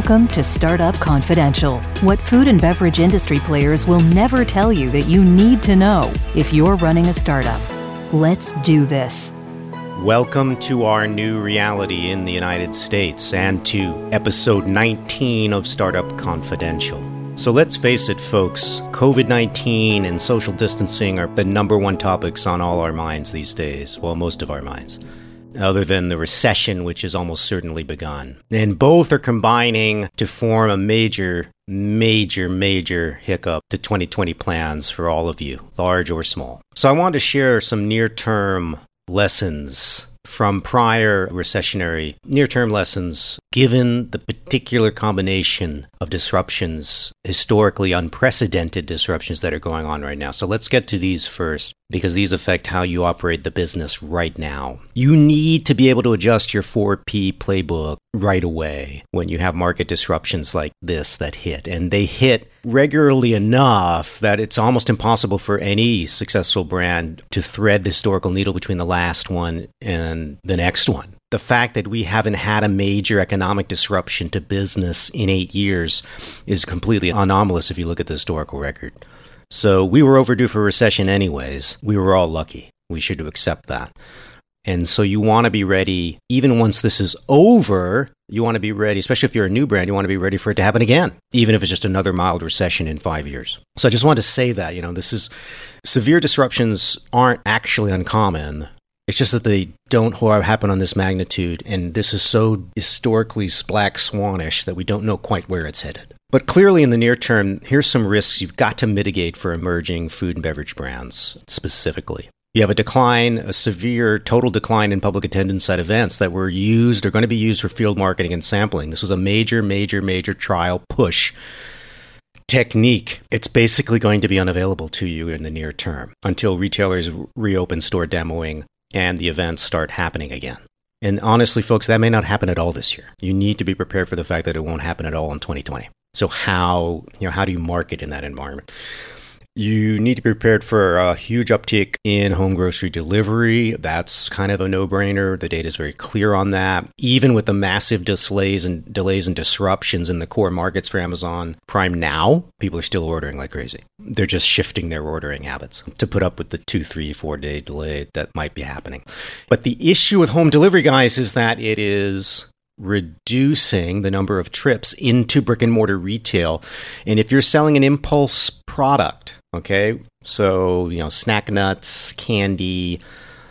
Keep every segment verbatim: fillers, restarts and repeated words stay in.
Welcome to Startup Confidential, what food and beverage industry players will never tell you that you need to know if you're running a startup. Let's do this. Welcome to our new reality in the United States and to episode nineteen of Startup Confidential. So let's face it, folks, COVID nineteen and social distancing are the number one topics on all our minds these days. Well, most of our minds, other than the recession, which is almost certainly begun. And both are combining to form a major, major, major hiccup to twenty twenty plans for all of you, large or small. So I want to share some near-term lessons from prior recessionary near-term lessons, given the particular combination of disruptions, historically unprecedented disruptions that are going on right now. So let's get to these first, because these affect how you operate the business right now. You need to be able to adjust your four P playbook right away when you have market disruptions like this that hit. And they hit regularly enough that it's almost impossible for any successful brand to thread the historical needle between the last one and the next one. The fact that we haven't had a major economic disruption to business in eight years is completely anomalous if you look at the historical record. So we were overdue for recession anyways. We were all lucky. We should accept that. And so you want to be ready, even once this is over, you want to be ready, especially if you're a new brand, you want to be ready for it to happen again, even if it's just another mild recession in five years. So I just wanted to say that, you know, this is severe disruptions aren't actually uncommon. It's just that they don't happen on this magnitude, and this is so historically black swanish that we don't know quite where it's headed. But clearly in the near term, here's some risks you've got to mitigate for emerging food and beverage brands specifically. You have a decline, a severe total decline in public attendance at events that were used or going to be used for field marketing and sampling. This was a major, major, major trial push technique. It's basically going to be unavailable to you in the near term until retailers reopen store demoing and the events start happening again. And honestly, folks, that may not happen at all this year. You need to be prepared for the fact that it won't happen at all in twenty twenty. So how, you know, how do you market in that environment? You need to be prepared for a huge uptick in home grocery delivery. That's kind of a no-brainer. The data is very clear on that. Even with the massive delays and delays and disruptions in the core markets for Amazon Prime now, people are still ordering like crazy. They're just shifting their ordering habits to put up with the two, three, four-day delay that might be happening. But the issue with home delivery, guys, is that it is reducing the number of trips into brick-and-mortar retail. And if you're selling an impulse product, okay, so, you know, snack nuts, candy,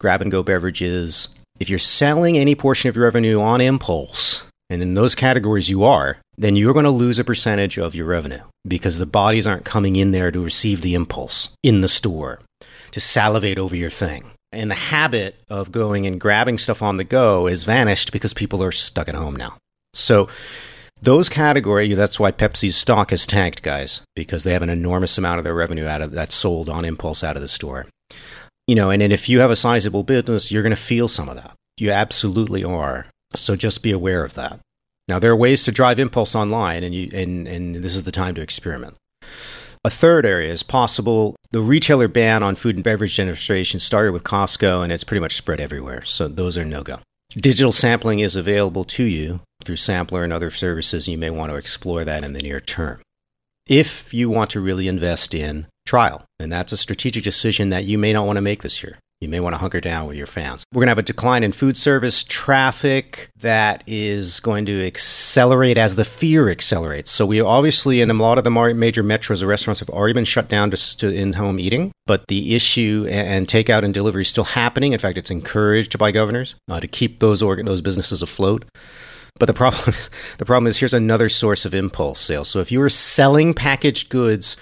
grab-and-go beverages. If you're selling any portion of your revenue on impulse, and in those categories you are, then you're going to lose a percentage of your revenue because the bodies aren't coming in there to receive the impulse in the store, to salivate over your thing. And the habit of going and grabbing stuff on the go has vanished because people are stuck at home now. So those categories, that's why Pepsi's stock has tanked, guys, because they have an enormous amount of their revenue out of that's sold on impulse out of the store. You know, and, and if you have a sizable business, you're going to feel some of that. You absolutely are. So just be aware of that. Now, there are ways to drive impulse online, and you and, and this is the time to experiment. A third area is possible. The retailer ban on food and beverage demonstration started with Costco, and it's pretty much spread everywhere. So those are no-go. Digital sampling is available to you through Sampler and other services. You may want to explore that in the near term if you want to really invest in trial. And that's a strategic decision that you may not want to make this year. You may want to hunker down with your fans. We're going to have a decline in food service traffic that is going to accelerate as the fear accelerates. So we obviously, in a lot of the major metros, the restaurants have already been shut down to, to in-home eating. But the issue and takeout and delivery is still happening. In fact, it's encouraged by governors uh, to keep those organ- those businesses afloat. But the problem is, the problem is here's another source of impulse sales. So if you were selling packaged goods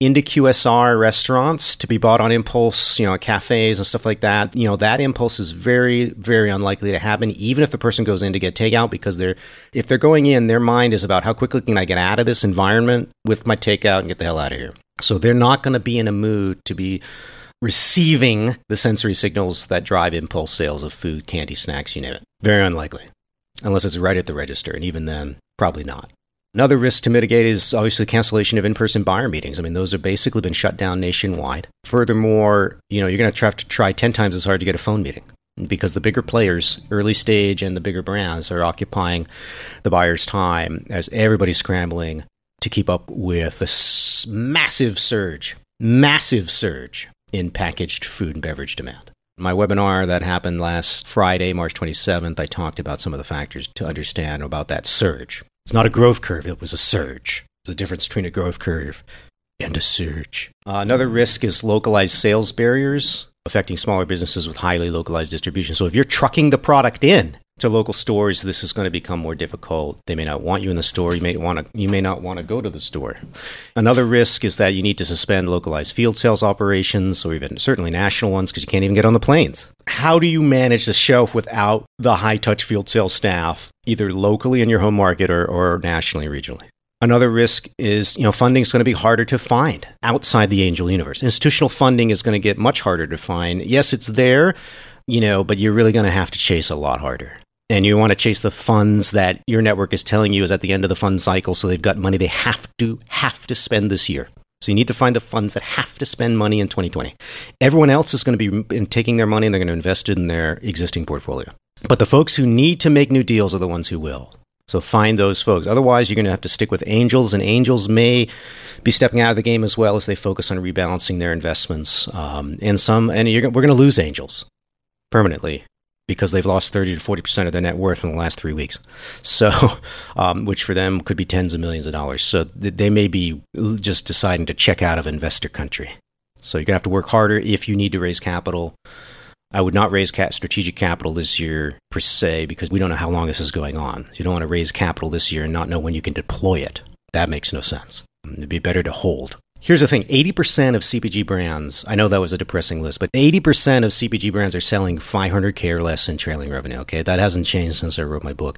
into Q S R restaurants to be bought on impulse, you know, cafes and stuff like that, you know, that impulse is very, very unlikely to happen, even if the person goes in to get takeout, because they're, if they're going in, their mind is about how quickly can I get out of this environment with my takeout and get the hell out of here. So they're not going to be in a mood to be receiving the sensory signals that drive impulse sales of food, candy, snacks, you name it. Very unlikely, unless it's right at the register. And even then, probably not. Another risk to mitigate is obviously the cancellation of in-person buyer meetings. I mean, those have basically been shut down nationwide. Furthermore, you know, you're going to have to try ten times as hard to get a phone meeting. because the bigger players, early stage, and the bigger brands are occupying the buyer's time as everybody's scrambling to keep up with this massive surge, massive surge in packaged food and beverage demand. My webinar that happened last Friday, March twenty-seventh, I talked about some of the factors to understand about that surge. It's not a growth curve, it was a surge. The difference between a growth curve and a surge. Uh, another risk is localized sales barriers affecting smaller businesses with highly localized distribution. So if you're trucking the product in to local stores, this is going to become more difficult. They may not want you in the store. You may want to. You may not want to go to the store. Another risk is that you need to suspend localized field sales operations, or even certainly national ones, because you can't even get on the planes. How do you manage the shelf without the high-touch field sales staff, either locally in your home market or, or nationally, regionally? Another risk is, you know, funding is going to be harder to find outside the angel universe. Institutional funding is going to get much harder to find. Yes, it's there, you know, but you're really going to have to chase a lot harder. And you want to chase the funds that your network is telling you is at the end of the fund cycle, so they've got money they have to have to spend this year. So you need to find the funds that have to spend money in twenty twenty. Everyone else is going to be in taking their money and they're going to invest it in their existing portfolio. But the folks who need to make new deals are the ones who will. So find those folks. Otherwise, you're going to have to stick with angels, and angels may be stepping out of the game as well as they focus on rebalancing their investments. Um, and some, and you're, we're going to lose angels permanently because they've lost thirty to forty percent of their net worth in the last three weeks. So, um, which for them could be tens of millions of dollars. So th- they may be just deciding to check out of investor country. So you're going to have to work harder if you need to raise capital. I would not raise cat strategic capital this year per se, because we don't know how long this is going on. You don't want to raise capital this year and not know when you can deploy it. That makes no sense. It'd be better to hold. Here's the thing. eighty percent of C P G brands, I know that was a depressing list, but eighty percent of C P G brands are selling five hundred K or less in trailing revenue. Okay. That hasn't changed since I wrote my book.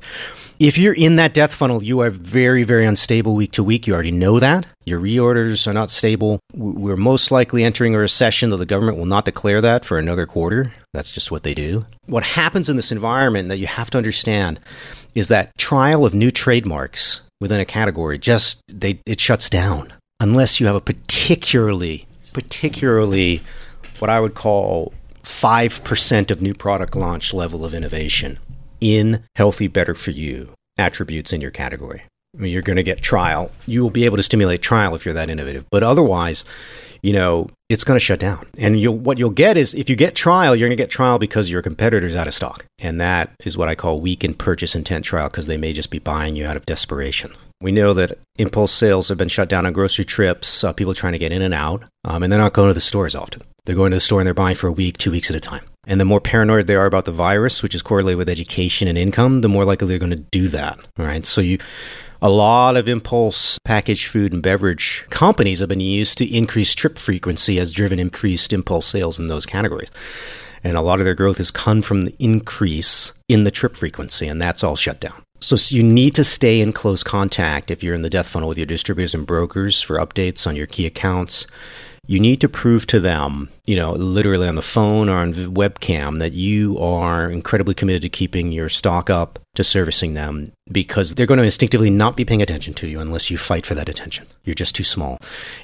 If you're in that death funnel, you are very, very unstable week to week. You already know that. Your reorders are not stable. We're most likely entering a recession, though the government will not declare that for another quarter. That's just what they do. What happens in this environment that you have to understand is that trial of new trademarks within a category, just they it shuts down. Unless you have a particularly, particularly what I would call five percent of new product launch level of innovation in healthy, better for you attributes in your category. I mean, you're going to get trial. You will be able to stimulate trial if you're that innovative. But otherwise, you know, it's going to shut down. And you'll, what you'll get is if you get trial, you're going to get trial because your competitor's out of stock. And that is what I call weak in purchase intent trial, because they may just be buying you out of desperation. We know that impulse sales have been shut down on grocery trips, uh, people trying to get in and out, um, and they're not going to the stores often. They're going to the store and they're buying for a week, two weeks at a time. And the more paranoid they are about the virus, which is correlated with education and income, the more likely they're going to do that. All right. So you, a lot of impulse packaged food and beverage companies have been used to increase trip frequency has driven increased impulse sales in those categories. And a lot of their growth has come from the increase in the trip frequency, and that's all shut down. So you need to stay in close contact if you're in the death funnel with your distributors and brokers for updates on your key accounts. You need to prove to them, you know, literally on the phone or on webcam, that you are incredibly committed to keeping your stock up, to servicing them, because they're going to instinctively not be paying attention to you unless you fight for that attention. You're just too small.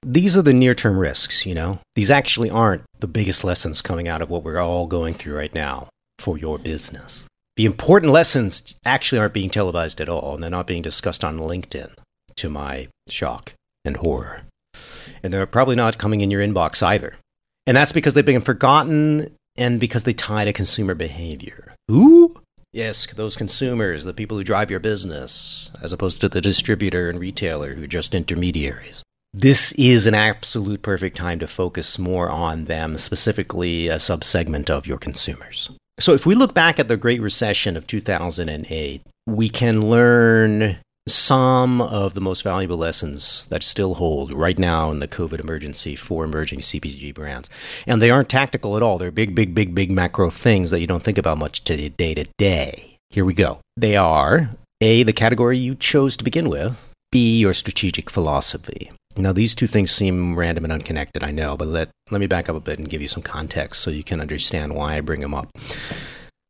These are the near-term risks, you know. These actually aren't the biggest lessons coming out of what we're all going through right now for your business. The important lessons actually aren't being televised at all, and they're not being discussed on LinkedIn, to my shock and horror. And they're probably not coming in your inbox either. And that's because they've been forgotten and because they tie to consumer behavior. Who? Yes, those consumers, the people who drive your business, as opposed to the distributor and retailer who are just intermediaries. This is an absolute perfect time to focus more on them, specifically a subsegment of your consumers. So if we look back at the Great Recession of two thousand eight, we can learn some of the most valuable lessons that still hold right now in the COVID emergency for emerging C P G brands. And they aren't tactical at all. They're big, big, big, big macro things that you don't think about much day to day. Here we go. They are A, the category you chose to begin with, B, your strategic philosophy. Now, these two things seem random and unconnected, I know, but let, let me back up a bit and give you some context so you can understand why I bring them up.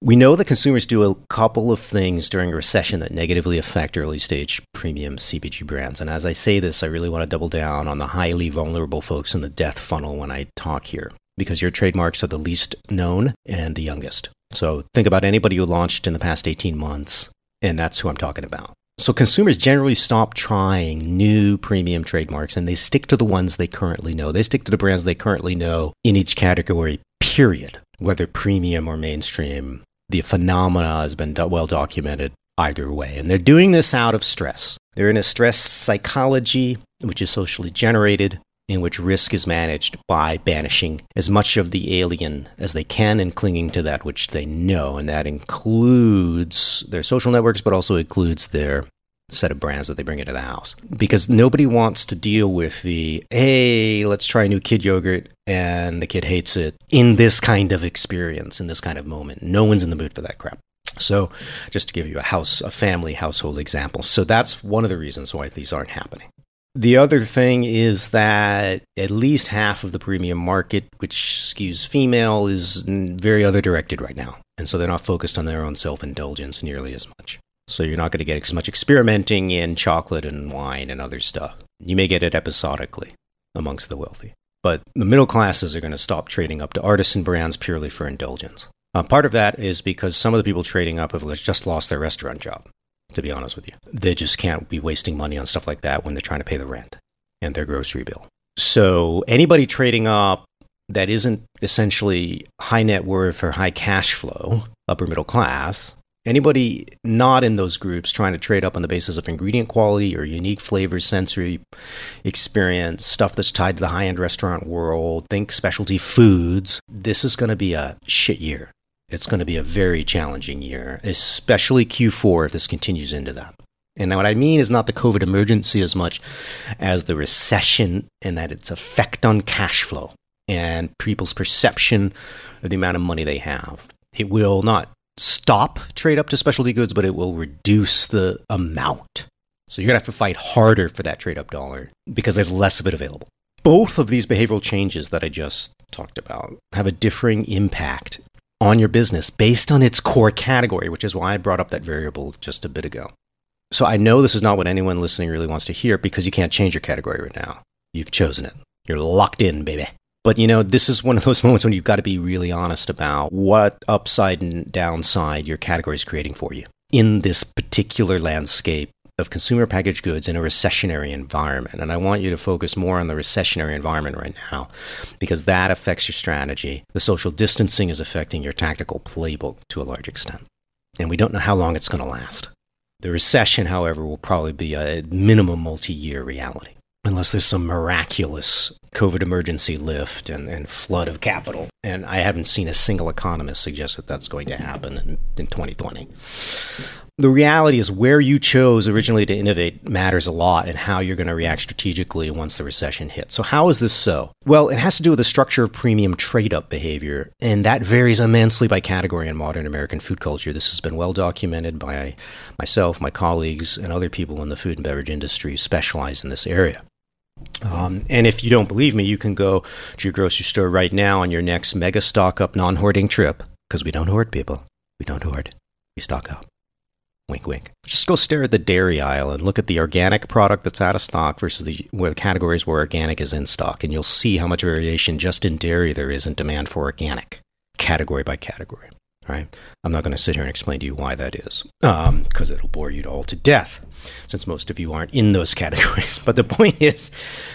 We know that consumers do a couple of things during a recession that negatively affect early-stage premium C P G brands. And as I say this, I really want to double down on the highly vulnerable folks in the death funnel when I talk here. because your trademarks are the least known and the youngest. So think about anybody who launched in the past eighteen months, and that's who I'm talking about. So consumers generally stop trying new premium trademarks, and they stick to the ones they currently know. They stick to the brands they currently know in each category, period, whether premium or mainstream. The phenomena has been well documented either way. And they're doing this out of stress. They're in a stress psychology, which is socially generated, in which risk is managed by banishing as much of the alien as they can and clinging to that which they know. And that includes their social networks, but also includes their set of brands that they bring into the house. Because nobody wants to deal with the, hey, let's try new kid yogurt, and the kid hates it, in this kind of experience, in this kind of moment. No one's in the mood for that crap. So just to give you a house, a family household example. So that's one of the reasons why these aren't happening. The other thing is that at least half of the premium market, which skews female, is very other directed right now. And so they're not focused on their own self-indulgence nearly as much. So you're not going to get as much experimenting in chocolate and wine and other stuff. You may get it episodically amongst the wealthy. But the middle classes are going to stop trading up to artisan brands purely for indulgence. Uh, part of that is because some of the people trading up have just lost their restaurant job. To be honest with you, they just can't be wasting money on stuff like that when they're trying to pay the rent and their grocery bill. So anybody trading up that isn't essentially high net worth or high cash flow, upper middle class, anybody not in those groups trying to trade up on the basis of ingredient quality or unique flavor, sensory experience, stuff that's tied to the high-end restaurant world, think specialty foods, this is going to be a shit year. It's going to be a very challenging year, especially Q four if this continues into that. And what I mean is not the COVID emergency as much as the recession and that its effect on cash flow and people's perception of the amount of money they have. It will not stop trade up to specialty goods, but it will reduce the amount. So you're going to have to fight harder for that trade up dollar because there's less of it available. Both of these behavioral changes that I just talked about have a differing impact on your business based on its core category, which is why I brought up that variable just a bit ago. So I know this is not what anyone listening really wants to hear because you can't change your category right now. You've chosen it. You're locked in, baby. But you know, this is one of those moments when you've got to be really honest about what upside and downside your category is creating for you in this particular landscape of consumer packaged goods in a recessionary environment. And I want you to focus more on the recessionary environment right now because that affects your strategy. The social distancing is affecting your tactical playbook to a large extent. And we don't know how long it's going to last. The recession, however, will probably be a minimum multi-year reality unless there's some miraculous COVID emergency lift and, and flood of capital. And I haven't seen a single economist suggest that that's going to happen in, in twenty twenty. The reality is where you chose originally to innovate matters a lot and how you're going to react strategically once the recession hits. So how is this so? Well, it has to do with the structure of premium trade-up behavior, and that varies immensely by category in modern American food culture. This has been well documented by myself, my colleagues, and other people in the food and beverage industry who specialize in this area. Um, and if you don't believe me, you can go to your grocery store right now on your next mega stock-up non-hoarding trip, because we don't hoard, people. We don't hoard. We stock up. Wink, wink. Just go stare at the dairy aisle and look at the organic product that's out of stock versus the where the categories where organic is in stock. And you'll see how much variation just in dairy there is in demand for organic, category by category. All right? I'm not going to sit here and explain to you why that is, um, because it'll bore you all to death, since most of you aren't in those categories. But the point is,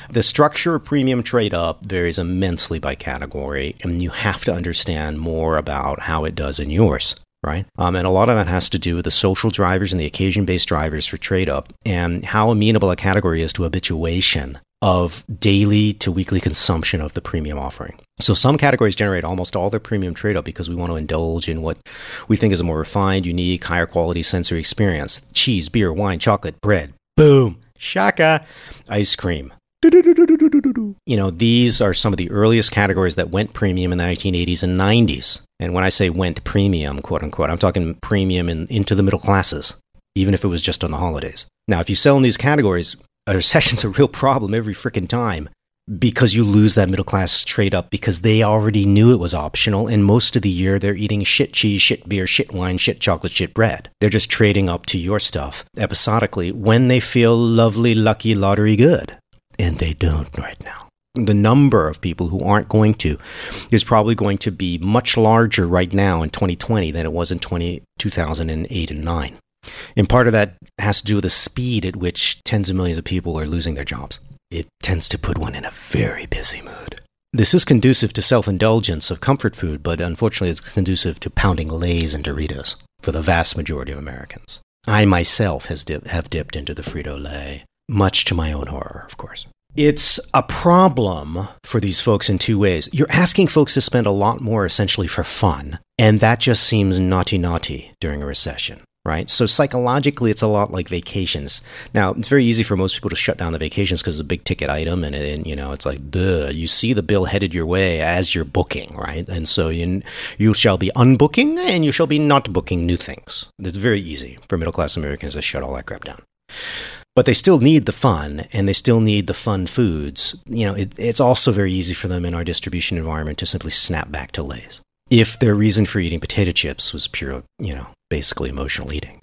the structure of premium trade-up varies immensely by category, and you have to understand more about how it does in yours. Right? Um, and a lot of that has to do with the social drivers and the occasion-based drivers for trade-up and how amenable a category is to habituation of daily to weekly consumption of the premium offering. So some categories generate almost all their premium trade-up because we want to indulge in what we think is a more refined, unique, higher quality sensory experience. Cheese, beer, wine, chocolate, bread. Boom. Shaka. Ice cream. You know, these are some of the earliest categories that went premium in the nineteen eighties and nineties. And when I say went premium, quote unquote, I'm talking premium in, into the middle classes, even if it was just on the holidays. Now, if you sell in these categories, a recession's a real problem every freaking time because you lose that middle class trade up because they already knew it was optional. And most of the year, they're eating shit cheese, shit beer, shit wine, shit chocolate, shit bread. They're just trading up to your stuff episodically when they feel lovely, lucky, lottery good. And they don't right now. the number of people who aren't going to is probably going to be much larger right now in twenty twenty than it was in two thousand eight and nine. And part of that has to do with the speed at which tens of millions of people are losing their jobs. It tends to put one in a very busy mood. This is conducive to self-indulgence of comfort food, but unfortunately it's conducive to pounding Lay's and Doritos for the vast majority of Americans. I myself has dip, have dipped into the Frito Lay, much to my own horror, of course. It's a problem for these folks in two ways. You're asking folks to spend a lot more essentially for fun, and that just seems naughty-naughty during a recession. Right? So psychologically, it's a lot like vacations. Now, it's very easy for most people to shut down the vacations because it's a big ticket item. And, and, you know, it's like, duh, you see the bill headed your way as you're booking, right? And so you, you shall be unbooking and you shall be not booking new things. It's very easy for middle-class Americans to shut all that crap down. But they still need the fun, and they still need the fun foods. You know, it, it's also very easy for them in our distribution environment to simply snap back to Lay's. If their reason for eating potato chips was pure, you know, basically emotional eating.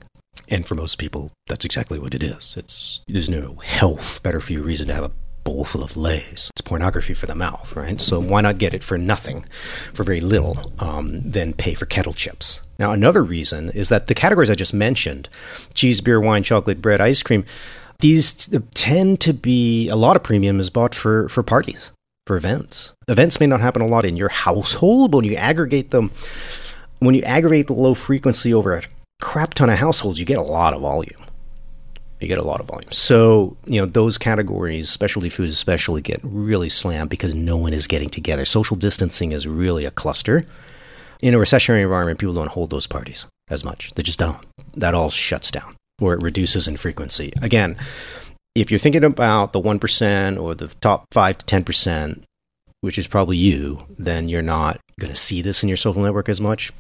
And for most people, that's exactly what it is. It's there's no health, better for you reason to have a bowl full of Lay's. It's pornography for the mouth, right? So why not get it for nothing, for very little, um, than pay for kettle chips? Now, another reason is that the categories I just mentioned, cheese, beer, wine, chocolate, bread, ice cream, these t- tend to be, a lot of premium is bought for, for parties, for events. Events may not happen a lot in your household, but when you aggregate them, when you aggregate the low frequency over a crap ton of households, you get a lot of volume. You get a lot of volume. So, you know, those categories, specialty foods especially, get really slammed because no one is getting together. Social distancing is really a cluster. In a recessionary environment, people don't hold those parties as much. They just don't. That all shuts down, or it reduces in frequency. Again, if you're thinking about the one percent or the top five to ten percent, which is probably you, then you're not going to see this in your social network as much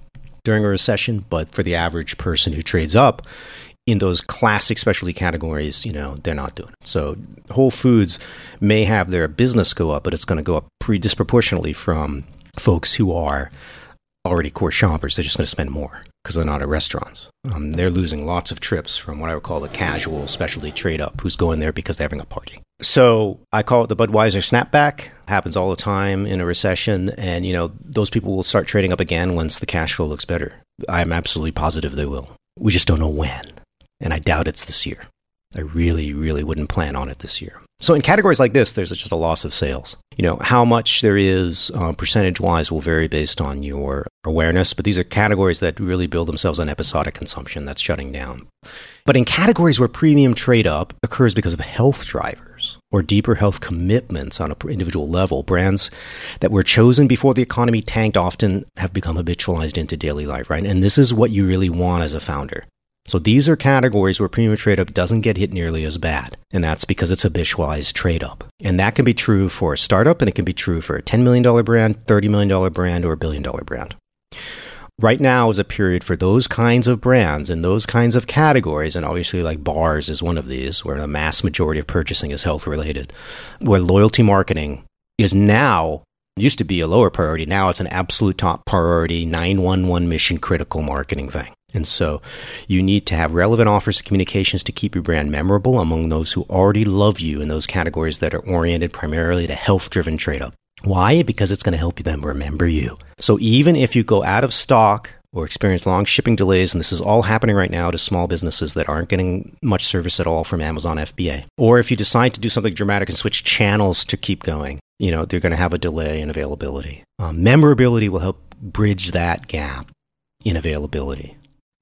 during a recession. But for the average person who trades up in those classic specialty categories, you know, they're not doing it. So Whole Foods may have their business go up, but it's going to go up pretty disproportionately from folks who are already core shoppers. They're just going to spend more because they're not at restaurants. Um, they're losing lots of trips from what I would call the casual specialty trade up who's going there because they're having a party. So I call it the Budweiser snapback. It happens all the time in a recession. And, you know, those people will start trading up again once the cash flow looks better. I'm absolutely positive they will. We just don't know when. And I doubt it's this year. I really, really wouldn't plan on it this year. So in categories like this, there's just a loss of sales. You know, how much there is um, percentage-wise will vary based on your awareness, but these are categories that really build themselves on episodic consumption that's shutting down. But in categories where premium trade-up occurs because of health drivers or deeper health commitments on an individual level, brands that were chosen before the economy tanked often have become habitualized into daily life, right? And this is what you really want as a founder. So these are categories where premium trade-up doesn't get hit nearly as bad, and that's because it's habitualized trade-up. And that can be true for a startup, and it can be true for a ten million dollars brand, thirty million dollars brand, or a billion dollar brand. Right now is a period for those kinds of brands and those kinds of categories, and obviously like bars is one of these, where the mass majority of purchasing is health-related, where loyalty marketing is now, used to be a lower priority, now it's an absolute top priority, nine one one mission-critical marketing thing. And so you need to have relevant offers and communications to keep your brand memorable among those who already love you in those categories that are oriented primarily to health-driven trade-up. Why? Because it's going to help them remember you. So even if you go out of stock or experience long shipping delays, and this is all happening right now to small businesses that aren't getting much service at all from Amazon F B A, or if you decide to do something dramatic and switch channels to keep going, you know, they're going to have a delay in availability. Um, memorability will help bridge that gap in availability.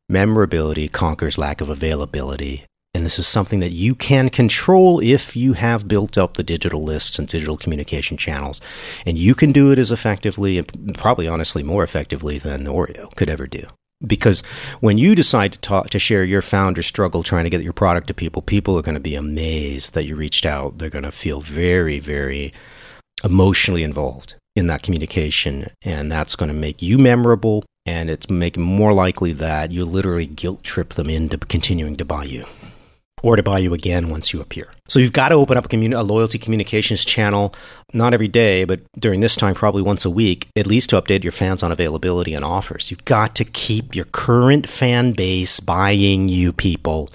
Memorability conquers lack of availability, and this is something that you can control if you have built up the digital lists and digital communication channels, and you can do it as effectively and probably honestly more effectively than Oreo could ever do. Because when you decide to talk to share your founder struggle trying to get your product to people, people are going to be amazed that you reached out. They're going to feel very, very emotionally involved in that communication, and that's going to make you memorable. And it's making more likely that you literally guilt trip them into continuing to buy you or to buy you again once you appear. So you've got to open up a, communi- a loyalty communications channel, not every day, but during this time, probably once a week, at least to update your fans on availability and offers. You've got to keep your current fan base buying you, people.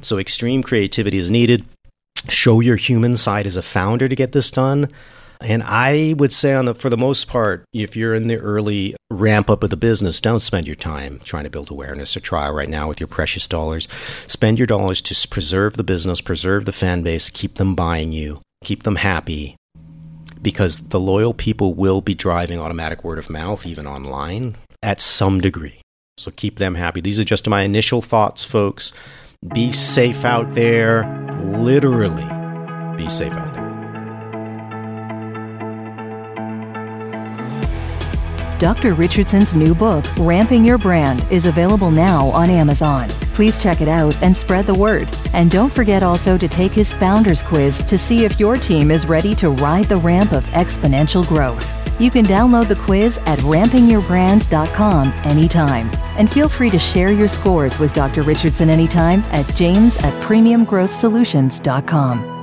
So extreme creativity is needed. Show your human side as a founder to get this done. And I would say on the, for the most part, if you're in the early ramp up of the business, don't spend your time trying to build awareness or trial right now with your precious dollars. Spend your dollars to preserve the business, preserve the fan base, keep them buying you, keep them happy, because the loyal people will be driving automatic word of mouth, even online, at some degree. So keep them happy. These are just my initial thoughts, folks. Be safe out there. Literally, be safe out there. Doctor Richardson's new book, Ramping Your Brand, is available now on Amazon. Please check it out and spread the word. And don't forget also to take his Founders Quiz to see if your team is ready to ride the ramp of exponential growth. You can download the quiz at ramping your brand dot com anytime. And feel free to share your scores with Doctor Richardson anytime at james at premium growth solutions dot com.